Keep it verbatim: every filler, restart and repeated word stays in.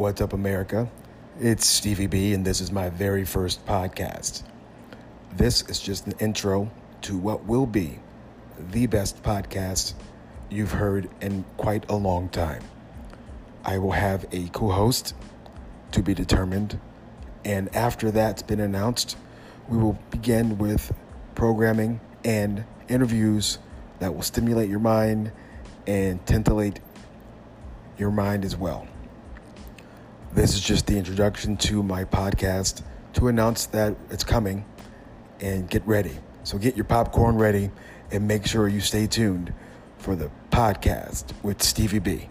What's up, America? It's Stevie B, and this is my very first podcast. This is just an intro to what will be the best podcast you've heard in quite a long time. I will have a co-host to be determined, and after that's been announced, we will begin with programming and interviews that will stimulate your mind and titillate your mind as well. This is just the introduction to my podcast to announce that it's coming, and get ready. So get your popcorn ready and make sure you stay tuned for the podcast with Stevie B.